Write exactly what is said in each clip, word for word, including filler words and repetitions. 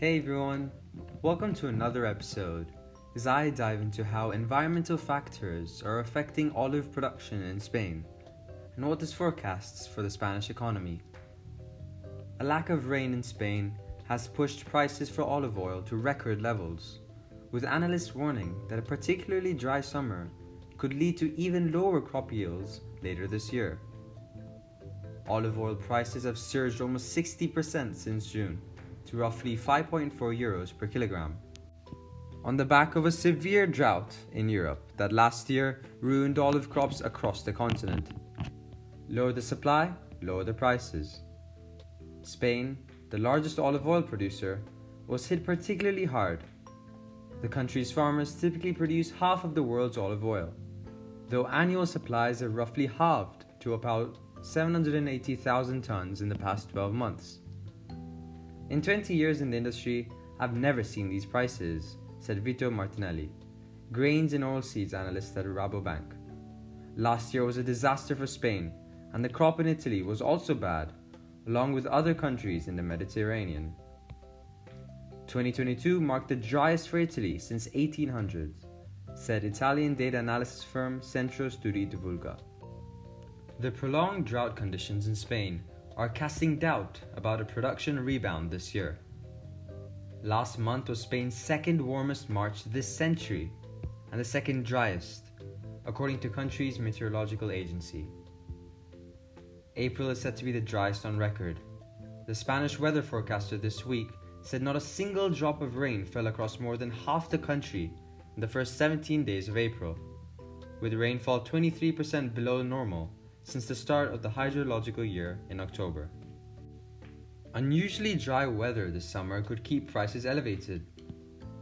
Hey everyone, welcome to another episode as I dive into how environmental factors are affecting olive production in Spain and what this forecasts for the Spanish economy. A lack of rain in Spain has pushed prices for olive oil to record levels, with analysts warning that a particularly dry summer could lead to even lower crop yields later this year. Olive oil prices have surged almost sixty percent since June, to roughly five point four euros per kilogram, on the back of a severe drought in Europe that last year ruined olive crops across the continent. Lower the supply, lower the prices. Spain, the largest olive oil producer, was hit particularly hard. The country's farmers typically produce half of the world's olive oil, though annual supplies have roughly halved to about seven hundred eighty thousand tons in the past twelve months. In twenty years in the industry, I've never seen these prices, said Vito Martinelli, grains and oilseeds analyst at Rabobank. Last year was a disaster for Spain, and the crop in Italy was also bad, along with other countries in the Mediterranean. twenty twenty-two marked the driest for Italy since eighteen hundred, said Italian data analysis firm Centro Studi di Vulga. The prolonged drought conditions in Spain are casting doubt about a production rebound this year. Last month was Spain's second warmest March this century and the second driest, according to the country's meteorological agency. April is said to be the driest on record. The Spanish weather forecaster this week said not a single drop of rain fell across more than half the country in the first seventeen days of April, with rainfall twenty-three percent below normal since the start of the hydrological year in October. Unusually dry weather this summer could keep prices elevated.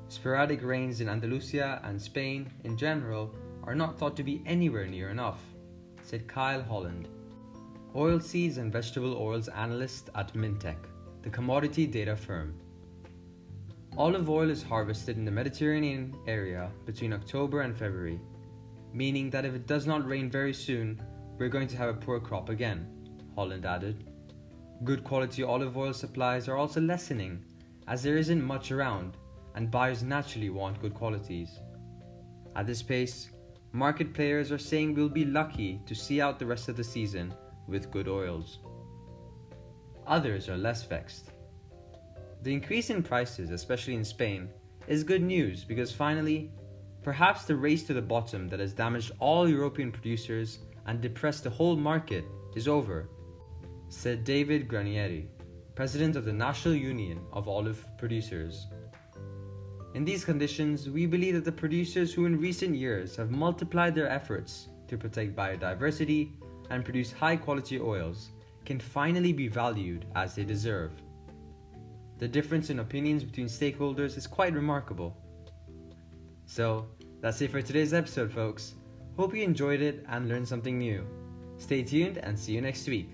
Sporadic rains in Andalusia and Spain, in general, are not thought to be anywhere near enough, said Kyle Holland, oilseeds and vegetable oils analyst at Mintec, the commodity data firm. Olive oil is harvested in the Mediterranean area between October and February, meaning that if it does not rain very soon, we're going to have a poor crop again, Holland added. Good quality olive oil supplies are also lessening, as there isn't much around and buyers naturally want good qualities. At this pace, market players are saying we'll be lucky to see out the rest of the season with good oils. Others are less vexed. The increase in prices, especially in Spain, is good news because finally, perhaps the race to the bottom that has damaged all European producers and depressed the whole market is over, said David Granieri, president of the National Union of Olive Producers. In these conditions, we believe that the producers who in recent years have multiplied their efforts to protect biodiversity and produce high-quality oils can finally be valued as they deserve. The difference in opinions between stakeholders is quite remarkable. So, that's it for today's episode, folks. Hope you enjoyed it and learned something new. Stay tuned and see you next week.